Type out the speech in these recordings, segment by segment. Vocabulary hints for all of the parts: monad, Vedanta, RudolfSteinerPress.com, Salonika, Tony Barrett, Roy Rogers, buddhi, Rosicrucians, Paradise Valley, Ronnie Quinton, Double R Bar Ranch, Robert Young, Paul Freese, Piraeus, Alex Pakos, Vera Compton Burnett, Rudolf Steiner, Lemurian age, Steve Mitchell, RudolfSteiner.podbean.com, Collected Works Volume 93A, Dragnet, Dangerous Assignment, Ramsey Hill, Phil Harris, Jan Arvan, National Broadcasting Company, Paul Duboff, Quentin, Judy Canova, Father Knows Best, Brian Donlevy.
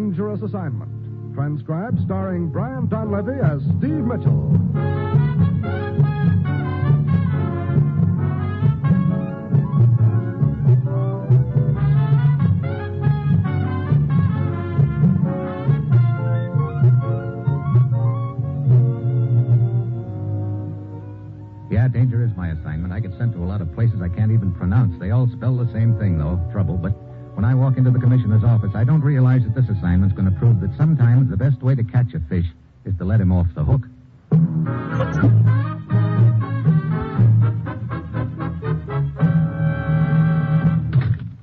Dangerous Assignment. Transcribed starring Brian Donlevy as Steve Mitchell. Yeah, danger is my assignment. I get sent to a lot of places I can't even pronounce. They all spell the same thing, though, trouble, but... when I walk into the commissioner's office, I don't realize that this assignment's going to prove that sometimes the best way to catch a fish is to let him off the hook.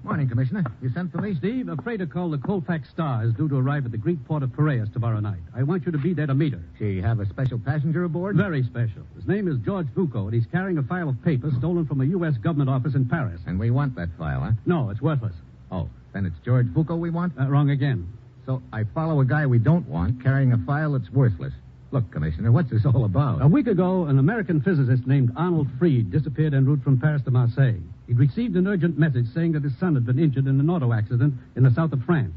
Morning, Commissioner. You sent for me? Steve, a freighter called the Colfax Star is due to arrive at the Greek port of Piraeus tomorrow night. I want you to be there to meet her. She have a special passenger aboard? Very special. His name is George Vucco, and he's carrying a file of papers stolen from a U.S. government office in Paris. And we want that file, huh? No, it's worthless. Oh, then it's George Vucco we want? Wrong again. So I follow a guy we don't want carrying a file that's worthless. Look, Commissioner, what's this all about? A week ago, an American physicist named Arnold Freed disappeared en route from Paris to Marseille. He'd received an urgent message saying that his son had been injured in an auto accident in the south of France.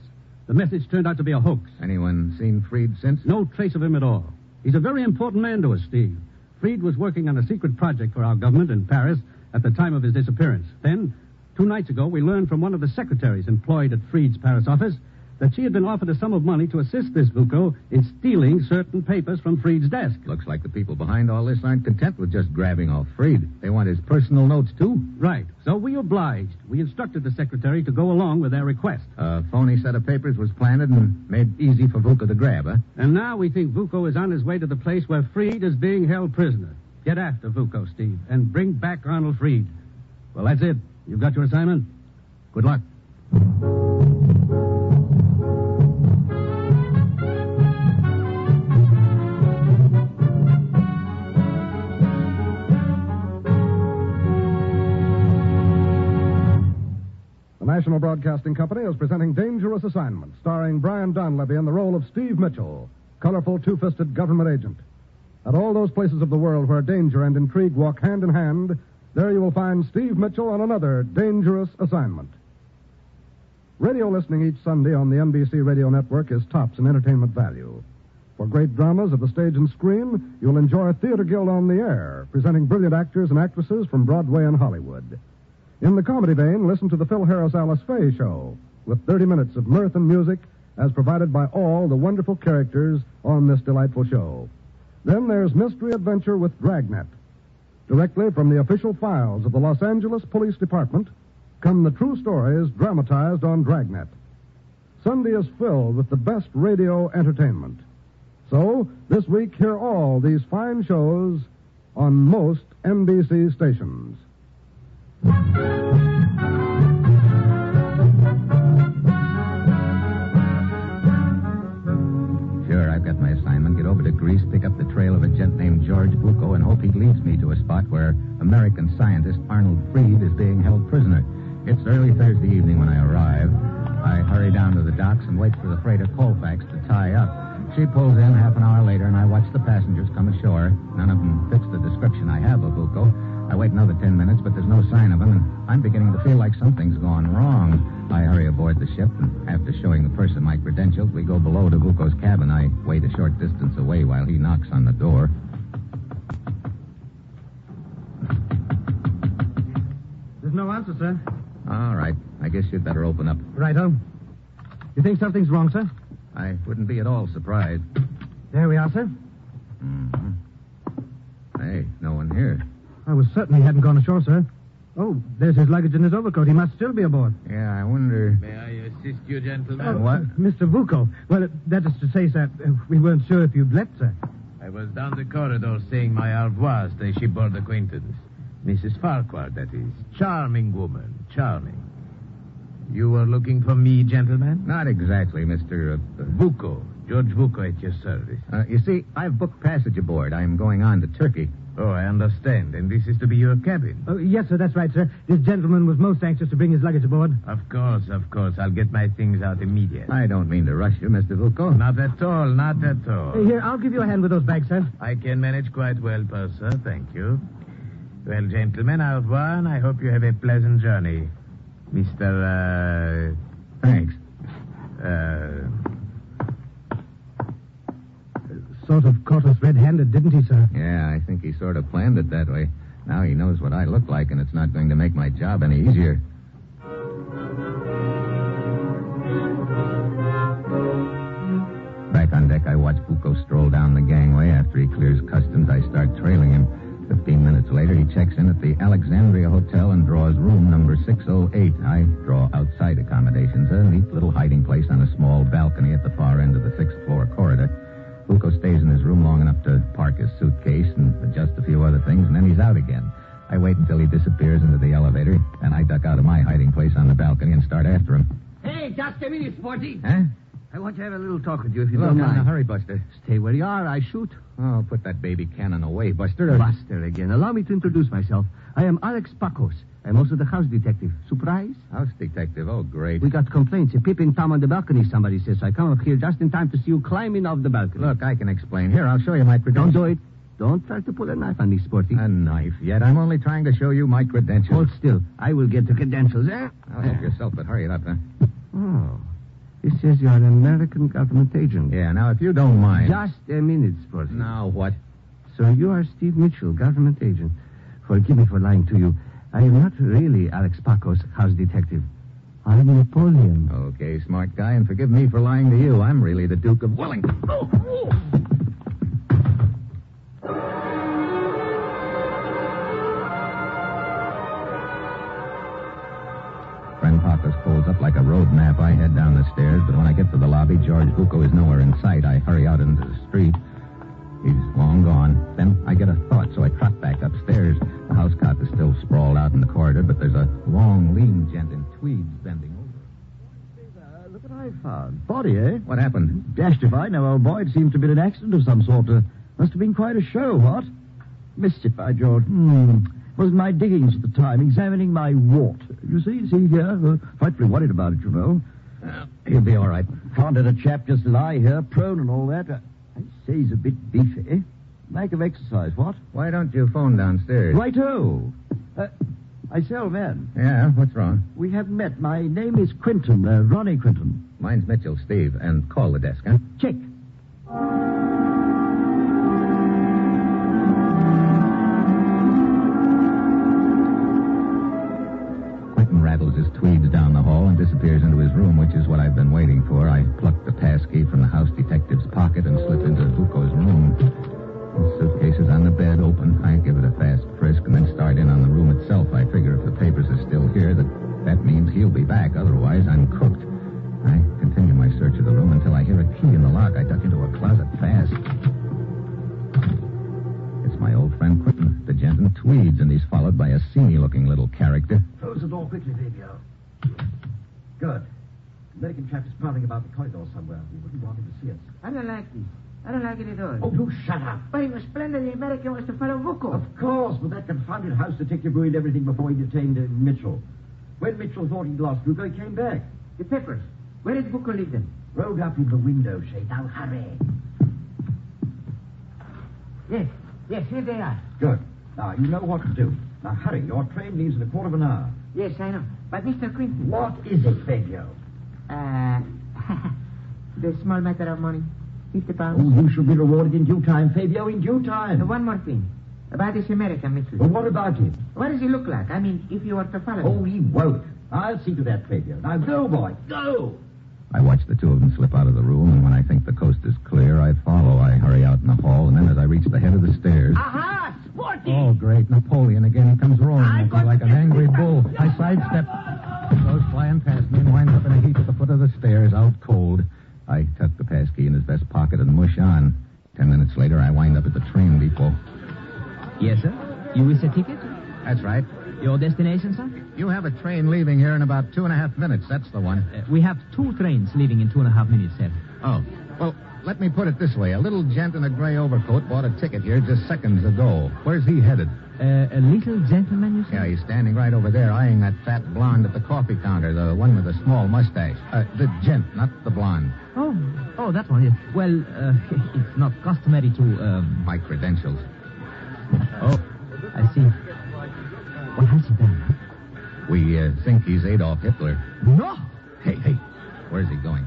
The message turned out to be a hoax. Anyone seen Freed since? No trace of him at all. He's a very important man to us, Steve. Freed was working on a secret project for our government in Paris at the time of his disappearance. Then... 2 nights ago, we learned from one of the secretaries employed at Freed's Paris office that she had been offered a sum of money to assist this Vucco in stealing certain papers from Freed's desk. Looks like the people behind all this aren't content with just grabbing off Freed. They want his personal notes, too. Right. So we obliged. We instructed the secretary to go along with their request. A phony set of papers was planted and made easy for Vucco to grab, huh? And now we think Vucco is on his way to the place where Freed is being held prisoner. Get after Vucco, Steve, and bring back Arnold Freed. Well, that's it. You've got your assignment. Good luck. The National Broadcasting Company is presenting Dangerous Assignment, starring Brian Donlevy in the role of Steve Mitchell, colorful two-fisted government agent. At all those places of the world where danger and intrigue walk hand in hand, there you will find Steve Mitchell on another Dangerous Assignment. Radio listening each Sunday on the NBC Radio Network is tops in entertainment value. For great dramas of the stage and screen, you'll enjoy Theater Guild on the Air, presenting brilliant actors and actresses from Broadway and Hollywood. In the comedy vein, listen to the Phil Harris Alice Faye Show, with 30 minutes of mirth and music, as provided by all the wonderful characters on this delightful show. Then there's Mystery Adventure with Dragnet. Directly from the official files of the Los Angeles Police Department come the true stories dramatized on Dragnet. Sunday is filled with the best radio entertainment. So, this week, hear all these fine shows on most NBC stations. Greece, pick up the trail of a gent named George Vucco and hope he leads me to a spot where American scientist Arnold Freed is being held prisoner. It's early Thursday evening when I arrive. I hurry down to the docks and wait for the freighter Colfax to tie up. She pulls in half an hour later, and I watch the passengers come ashore. None of them fits the description I have of Vucco. I wait another 10 minutes, but there's no sign of him, and I'm beginning to feel like something's gone wrong. I hurry aboard the ship, and after showing the person my credentials, we go below to Vucco's cabin. I wait a short distance away while he knocks on the door. There's no answer, sir. All right. I guess you'd better open up. Righto. You think something's wrong, sir? I wouldn't be at all surprised. There we are, sir. Mm-hmm. Hey, no one here. I was certain he hadn't gone ashore, sir. Oh, there's his luggage in his overcoat. He must still be aboard. Yeah, I wonder... May I assist you, gentlemen? What? Mr. Vucco. Well, that is to say, sir, we weren't sure if you'd left, sir. I was down the corridor saying my au revoir to a shipboard acquaintance. Mrs. Farquhar, that is. Charming woman. Charming. You were looking for me, gentlemen? Not exactly, Mr. Vucco. George Vucco at your service. You see, I've booked passage aboard. I'm going on to Turkey. Oh, I understand. And this is to be your cabin? Oh, yes, sir, that's right, sir. This gentleman was most anxious to bring his luggage aboard. Of course. I'll get my things out immediately. I don't mean to rush you, Mr. Vucco. Not at all. Here, I'll give you a hand with those bags, sir. I can manage quite well, purser. Thank you. Well, gentlemen, au revoir, and I hope you have a pleasant journey. Mr. Thanks. sort of caught us red-handed, didn't he, sir? Yeah, I think he sort of planned it that way. Now he knows what I look like, and it's not going to make my job any easier. Back on deck, I watch Vucco stroll down the gangway. After he clears customs, I start trailing him. 15 minutes later, he checks in at the Alexandria Hotel and draws room number 608. I draw outside accommodations, a neat little hiding place on a small balcony at the far end of the 6th-floor corridor. Vucco stays in his room long enough to park his suitcase and adjust a few other things, and then he's out again. I wait until he disappears into the elevator, and I duck out of my hiding place on the balcony and start after him. Hey, just a minute, Sporty. Huh? I want to have a little talk with you if you don't mind. No, hurry, Buster. Stay where you are. I shoot. Oh, put that baby cannon away, Buster. Buster again. Allow me to introduce myself. I am Alex Pakos. I'm also the house detective. Surprise? House detective? Oh, great. We got complaints. A peeping Tom on the balcony, somebody says. I come up here just in time to see you climbing off the balcony. Look, I can explain. Here, I'll show you my credentials. Don't do it. Don't try to pull a knife on me, Sporty. A knife? Yet I'm only trying to show you my credentials. Hold still. I will get the credentials, eh? I'll help yourself, but hurry it up, huh? Oh. It says you're an American government agent. Yeah, now, if you don't mind... Just a minute, Sporty. Now, what? So you are Steve Mitchell, government agent. Forgive me for lying to you. I am not really Alex Pakos, house detective. I'm Napoleon. Okay, smart guy, and forgive me for lying to you. I'm really the Duke of Wellington. Oh, oh. Like a road map, I head down the stairs, but when I get to the lobby, George Vucco is nowhere in sight. I hurry out into the street. He's long gone. Then I get a thought, so I trot back upstairs. The house cop is still sprawled out in the corridor, but there's a long, lean gent in tweeds bending over. Look what I found. Body, eh? What happened? Dashed if I know, old boy. It seems to have been an accident of some sort. Must have been quite a show, what? Mischief, by George. Was my diggings at the time, examining my wart. You see here? Frightfully worried about it, you know. He'll be all right. Can't let a chap just lie here, prone and all that. I say he's a bit beefy. Lack of exercise, what? Why don't you phone downstairs? Righto. I sell men. Yeah, what's wrong? We haven't met. My name is Quinton, Ronnie Quinton. Mine's Mitchell, Steve, and call the desk, huh? Check. Rattles his tweeds down the hall and disappears into his room, which is what I've been waiting for. I pluck the passkey from the house detective's pocket and slip into Vucco's room. The suitcase is on the bed, open. I give it a fast frisk and then start in on the room itself. I figure if the papers are still here, that means he'll be back. Otherwise, I'm cooked. I continue my search of the room until I hear a key in the lock. I duck into a closet fast. It's my old friend Quinton, the gent in tweeds, and he's followed by a seamy-looking little character. Close the door quickly, baby. Good. American chap is prowling about the corridor somewhere. We wouldn't want him to see us. I don't like this. I don't like it at all. Oh, you shut up. But he was splendid. The American was to follow Vucco. Of course, but that confounded house detective ruined everything before he detained Mitchell. When Mitchell thought he'd lost Vucco, he came back. The papers. Where did Vucco leave them? Rolled up in the window shade. Now hurry. Yes, here they are. Good. Now, you know what to do. Now, hurry. Your train leaves in a quarter of an hour. Yes, I know. But, Mr. Quinton... What is it, Fabio? The small matter of money. 50 pounds. Oh, you shall be rewarded in due time, Fabio, in due time. One more thing. About this American, Mitchell. Well, what about him? What does he look like? I mean, if you were to follow him. Oh, he won't. I'll see to that, Fabio. Now, go, boy. Go! I watch the two of them slip out of the room, and when I think the coast is clear, I follow. I hurry out in the hall, and then as I reach the head of the stairs... Aha! Sporty! Oh, great. Napoleon again. He comes roaring at me like an angry bull. I sidestep. He goes flying past me and winds up in a heap at the foot of the stairs, out cold. I tuck the passkey in his vest pocket and mush on. 10 minutes later, I wind up at the train depot. Yes, sir? You wish a ticket? That's right. Your destination, sir? You have a train leaving here in about 2.5 minutes. That's the one. We have two trains leaving in 2.5 minutes, sir. Oh. Well, let me put it this way. A little gent in a gray overcoat bought a ticket here just seconds ago. Where's he headed? A little gentleman, you say? Yeah, he's standing right over there, eyeing that fat blonde at the coffee counter, the one with the small mustache. The gent, not the blonde. Oh, that one. Well, it's not customary to... My credentials. Oh, I see. What has he done? We think he's Adolf Hitler. No! Hey, where's he going?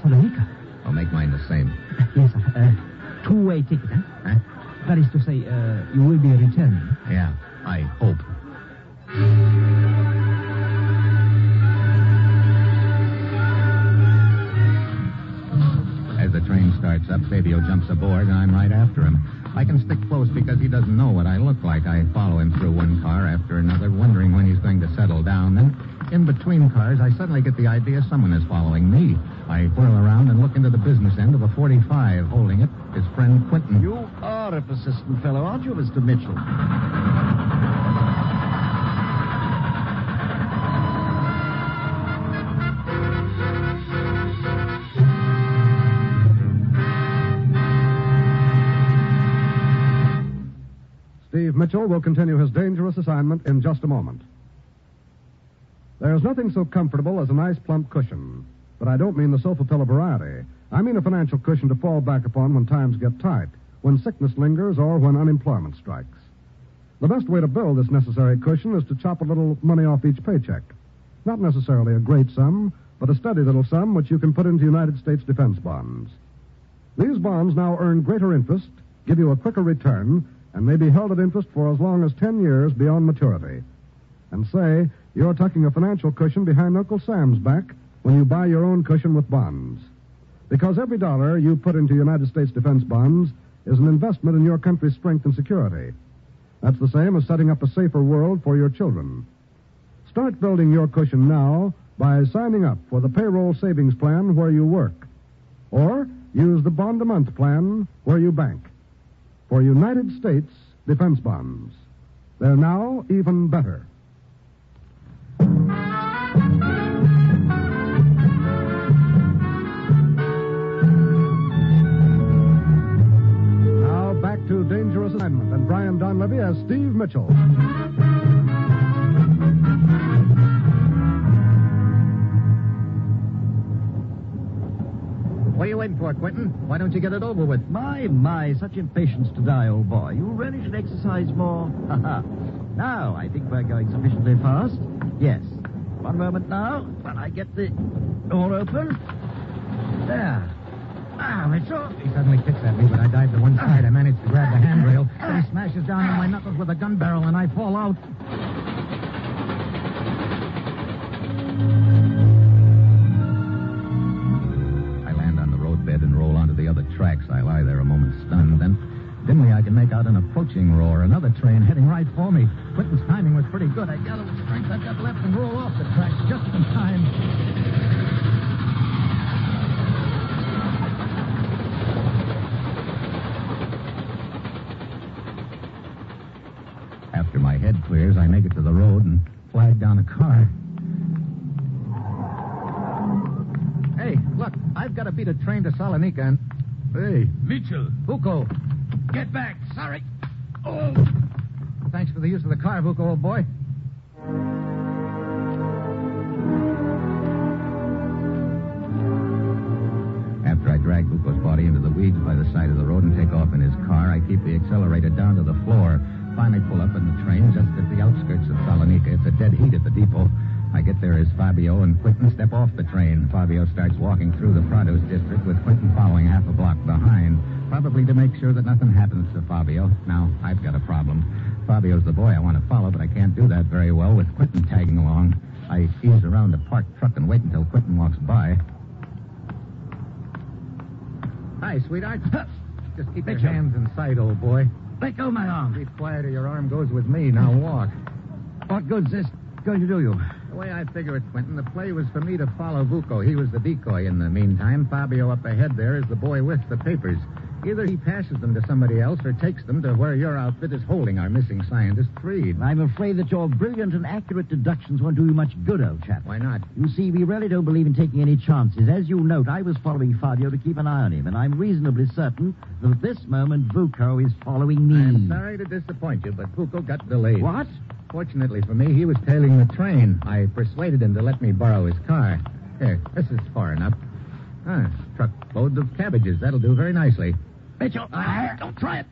Salonika. I'll make mine the same. Yes, sir. Two two-way ticket, huh? Huh? That is to say, you will be returning. Yeah, I hope. As the train starts up, Fabio jumps aboard, and I'm right after him. I can stick close because he doesn't know what I look like. I follow him through one car after another, wondering when he's going to settle down. Then, in between cars, I suddenly get the idea someone is following me. I whirl around and look into the business end of a 45. Holding it, his friend Quentin. You are a persistent fellow, aren't you, Mr. Mitchell? Steve Mitchell will continue his dangerous assignment in just a moment. There's nothing so comfortable as a nice plump cushion. But I don't mean the sofa pillow variety. I mean a financial cushion to fall back upon when times get tight, when sickness lingers, or when unemployment strikes. The best way to build this necessary cushion is to chop a little money off each paycheck. Not necessarily a great sum, but a steady little sum which you can put into United States defense bonds. These bonds now earn greater interest, give you a quicker return, and may be held at interest for as long as 10 years beyond maturity. And say, you're tucking a financial cushion behind Uncle Sam's back when you buy your own cushion with bonds. Because every dollar you put into United States defense bonds is an investment in your country's strength and security. That's the same as setting up a safer world for your children. Start building your cushion now by signing up for the payroll savings plan where you work, or use the bond-a-month plan where you bank. For United States defense bonds, they're now even better. To Dangerous Assignment and Brian Donlevy as Steve Mitchell. What are you waiting for, Quentin? Why don't you get it over with? My, such impatience to die, old boy. You really should exercise more. Now, I think we're going sufficiently fast. Yes. One moment now, when I get the door open. There. Ah, Mitchell. He suddenly kicks at me, but I dive to one side. I manage to grab the handrail. He smashes down on my knuckles with a gun barrel, and I fall out. I land on the roadbed and roll onto the other tracks. I lie there a moment stunned. Then, dimly, I can make out an approaching roar. Another train heading right for me. Quentin's timing was pretty good. I gather with strength I got left and roll off the tracks just in time. After my head clears, I make it to the road and flag down a car. Hey, look, I've got to beat a train to Salonika and... Hey. Mitchell. Vucco. Get back. Sorry. Oh. Thanks for the use of the car, Vucco, old boy. After I drag Vucco's body into the weeds by the side of the road and take off in his car, I keep the accelerator down to the floor. Finally pull up in the train just at the outskirts of Salonika. It's a dead heat at the depot. I get there as Fabio and Quentin step off the train. Fabio starts walking through the Prados district with Quentin following half a block behind, probably to make sure that nothing happens to Fabio. Now, I've got a problem. Fabio's the boy I want to follow, but I can't do that very well with Quentin tagging along. I ease around a parked truck and wait until Quentin walks by. Hi, sweetheart. Just keep your hands in sight, old boy. Let go my arm. Be quiet or your arm goes with me. Now walk. What good's this going to do you? The way I figure it, Quentin, the play was for me to follow Vucco. He was the decoy in the meantime. Fabio up ahead there is the boy with the papers. Either he passes them to somebody else or takes them to where your outfit is holding our missing scientist, Freed. I'm afraid that your brilliant and accurate deductions won't do you much good, old chap. Why not? You see, we really don't believe in taking any chances. As you note, I was following Fabio to keep an eye on him, and I'm reasonably certain that at this moment Vucco is following me. I'm sorry to disappoint you, but Vucco got delayed. What? Fortunately for me, he was tailing the train. I persuaded him to let me borrow his car. Here, this is far enough. Ah, truckload of cabbages. That'll do very nicely. Mitchell, don't try it.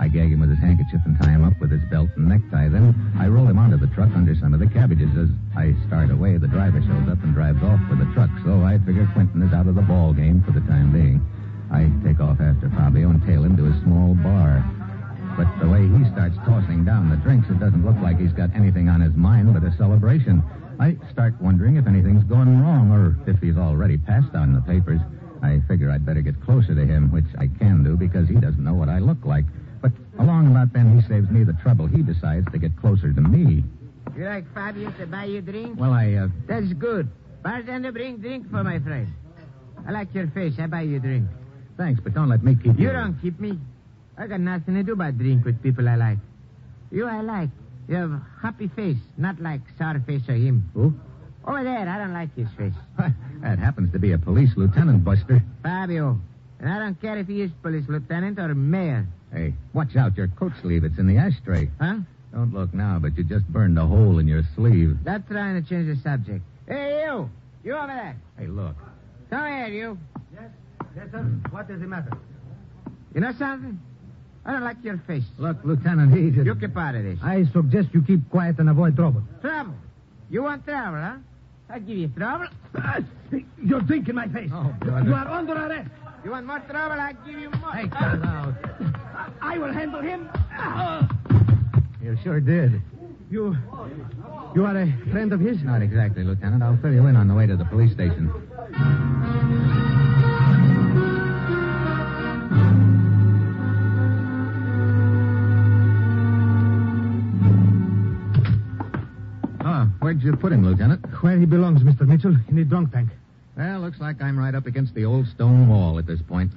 I gag him with his handkerchief and tie him up with his belt and necktie. Then I roll him onto the truck under some of the cabbages. As I start away, the driver shows up and drives off with the truck, so I figure Quentin is out of the ball game for the time being. I take off after Fabio and tail him to his small bar. But the way he starts tossing down the drinks, it doesn't look like he's got anything on his mind but a celebration. I start wondering if anything's going wrong or if he's already passed out in the papers. I figure I'd better get closer to him, which I can do because he doesn't know what I look like. But along about then, he saves me the trouble. He decides to get closer to me. You like Fabio to buy you a drink? Well, That's good. Bartender, bring drink for my friend. I like your face. I buy you a drink. Thanks, but don't let me keep you. You don't keep me. I got nothing to do but drink with people I like. You I like. You have a happy face, not like sour face or him. Who? Over there, I don't like his face. That happens to be a police lieutenant, Buster. Fabio. And I don't care if he is police lieutenant or mayor. Hey, watch out. Your coat sleeve, it's in the ashtray. Huh? Don't look now, but you just burned a hole in your sleeve. That's trying to change the subject. Hey, you! You over there. Hey, look. Come here, you. Yes? Yes, sir. What is the matter? You know something? I don't like your face. Look, Lieutenant, he just... You keep out of this. I suggest you keep quiet and avoid trouble. Trouble? You want trouble, huh? I'll give you trouble. You're drinking my face. Oh, God. You are under arrest. You want more trouble? I'll give you more. Hey, cut out. I will handle him. You sure did. You are a friend of his? Not exactly, Lieutenant. I'll fill you in on the way to the police station. Where'd you put him, Lieutenant? Where he belongs, Mr. Mitchell, in the drunk tank. Well, looks like I'm right up against the old stone wall at this point.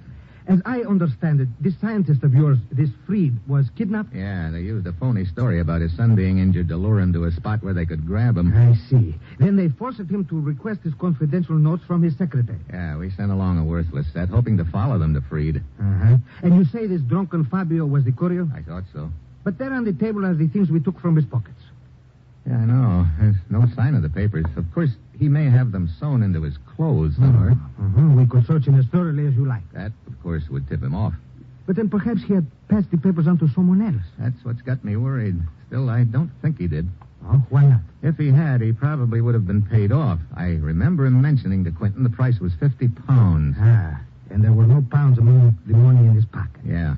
As I understand it, this scientist of yours, this Freed, was kidnapped? Yeah, they used a phony story about his son being injured to lure him to a spot where they could grab him. I see. Then they forced him to request his confidential notes from his secretary. Yeah, we sent along a worthless set, hoping to follow them to Freed. Uh-huh. And you say this drunken Fabio was the courier? I thought so. But there on the table are the things we took from his pockets. Yeah, I know. There's no sign of the papers. Of course, he may have them sewn into his clothes somewhere. Mm-hmm. We could search him as thoroughly as you like. That, of course, would tip him off. But then perhaps he had passed the papers on to someone else. That's what's got me worried. Still, I don't think he did. Oh, why not? If he had, he probably would have been paid off. I remember him mentioning to Quentin the price was 50 pounds. Ah, and there were no pounds among the money in his pocket. Yeah.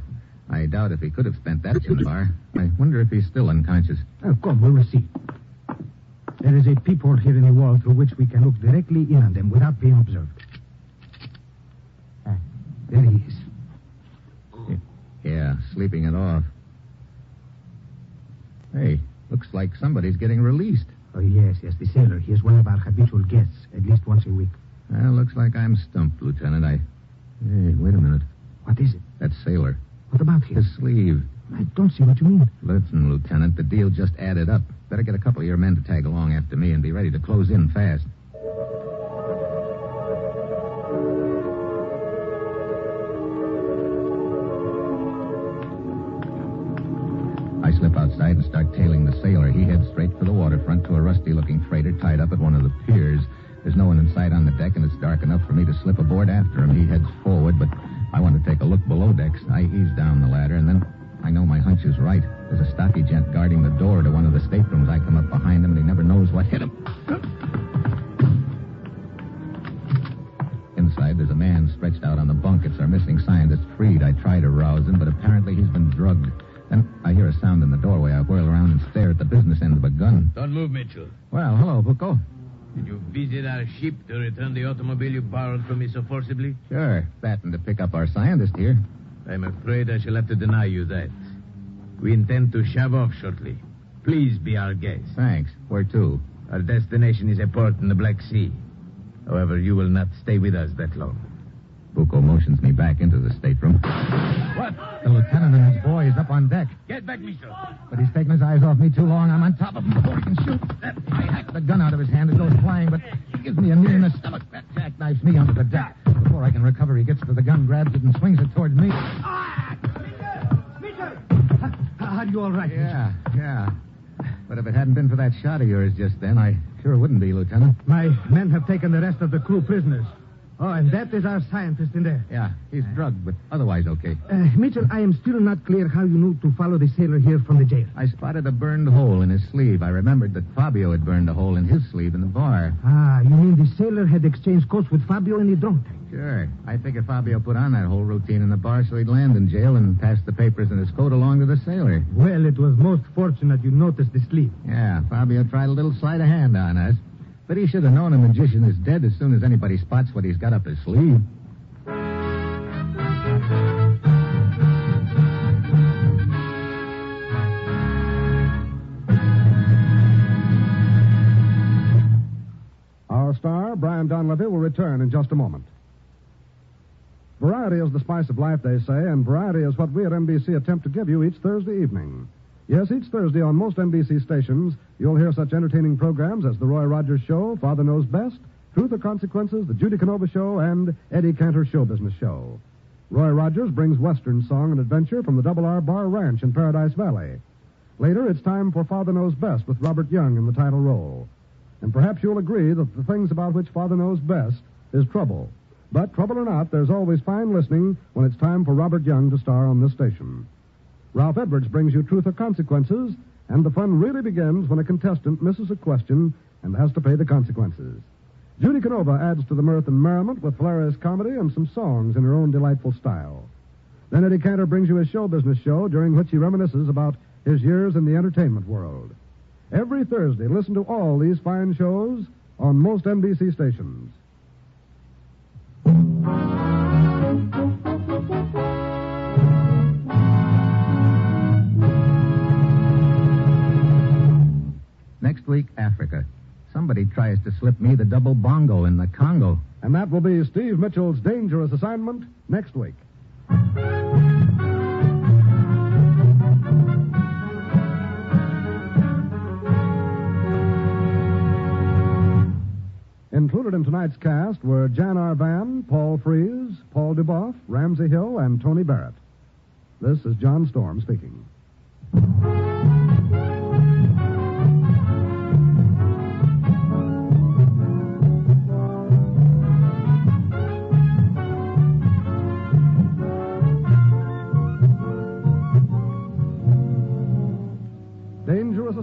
I doubt if he could have spent that in the bar. I wonder if he's still unconscious. Oh, come, we will see. There is a peephole here in the wall through which we can look directly in on them without being observed. Ah, there he is. Yeah, sleeping it off. Hey, looks like somebody's getting released. Oh, yes, the sailor. He is one of our habitual guests, at least once a week. Well, looks like I'm stumped, Lieutenant. Hey, wait a minute. What is it? That sailor. What about him? His sleeve. I don't see what you mean. Listen, Lieutenant, the deal just added up. Better get a couple of your men to tag along after me and be ready to close in fast. I slip outside and start tailing the sailor. He heads straight for the waterfront to a rusty-looking freighter tied up at one of the piers. There's no one in sight on the deck, and it's dark enough for me to slip aboard after him. He heads forward, but I want to take a look below decks. I ease down the ladder, and then I know my hunch is right. There's a stocky gent guarding the door to one of the staterooms. I come up behind him, and he never knows what hit him. Inside, there's a man stretched out on the bunk. It's our missing scientist, Freed. I try to rouse him, but apparently he's been drugged. Then I hear a sound in the doorway. I whirl around and stare at the business end of a gun. Don't move, Mitchell. Well, hello, Vucco. Did you visit our ship to return the automobile you borrowed from me so forcibly? Sure. That and to pick up our scientist here. I'm afraid I shall have to deny you that. We intend to shove off shortly. Please be our guest. Thanks. Where to? Our destination is a port in the Black Sea. However, you will not stay with us that long. Vucco motions me back into the stateroom. What? The lieutenant and his boy is up on deck. Get back, mister. But he's taken his eyes off me too long. I'm on top of him before he can shoot. I hack the gun out of his hand. It goes flying, but he gives me a knee in the stomach. That jack knifes me onto the deck. Before I can recover, he gets to the gun, grabs it, and swings it toward me. Ah! Mister! Are you all right, mister? Yeah. But if it hadn't been for that shot of yours just then, I sure wouldn't be, Lieutenant. My men have taken the rest of the crew prisoners. Oh, and that is our scientist in there. Yeah, he's drugged, but otherwise okay. Mitchell, I am still not clear how you knew to follow the sailor here from the jail. I spotted a burned hole in his sleeve. I remembered that Fabio had burned a hole in his sleeve in the bar. Ah, you mean the sailor had exchanged coats with Fabio in the drunk tank? Sure. I figured Fabio put on that whole routine in the bar so he'd land in jail and pass the papers in his coat along to the sailor. Well, it was most fortunate you noticed the sleeve. Yeah, Fabio tried a little sleight of hand on us. But he should have known a magician is dead as soon as anybody spots what he's got up his sleeve. Our star, Brian Donlevy, will return in just a moment. Variety is the spice of life, they say, and variety is what we at NBC attempt to give you each Thursday evening. Yes, each Thursday on most NBC stations, you'll hear such entertaining programs as The Roy Rogers Show, Father Knows Best, Truth or Consequences, The Judy Canova Show, and Eddie Cantor Show Business Show. Roy Rogers brings Western song and adventure from the Double R Bar Ranch in Paradise Valley. Later, it's time for Father Knows Best with Robert Young in the title role. And perhaps you'll agree that the things about which Father Knows Best is trouble. But trouble or not, there's always fine listening when it's time for Robert Young to star on this station. Ralph Edwards brings you Truth or Consequences, and the fun really begins when a contestant misses a question and has to pay the consequences. Judy Canova adds to the mirth and merriment with hilarious comedy and some songs in her own delightful style. Then Eddie Cantor brings you his show business show, during which he reminisces about his years in the entertainment world. Every Thursday, listen to all these fine shows on most NBC stations. Next week, Africa. Somebody tries to slip me the double bongo in the Congo. And that will be Steve Mitchell's Dangerous Assignment next week. Included in tonight's cast were Jan Arvan, Paul Freese, Paul Duboff, Ramsey Hill, and Tony Barrett. This is John Storm speaking.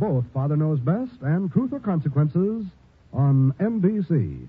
Both Father Knows Best and Truth or Consequences on NBC.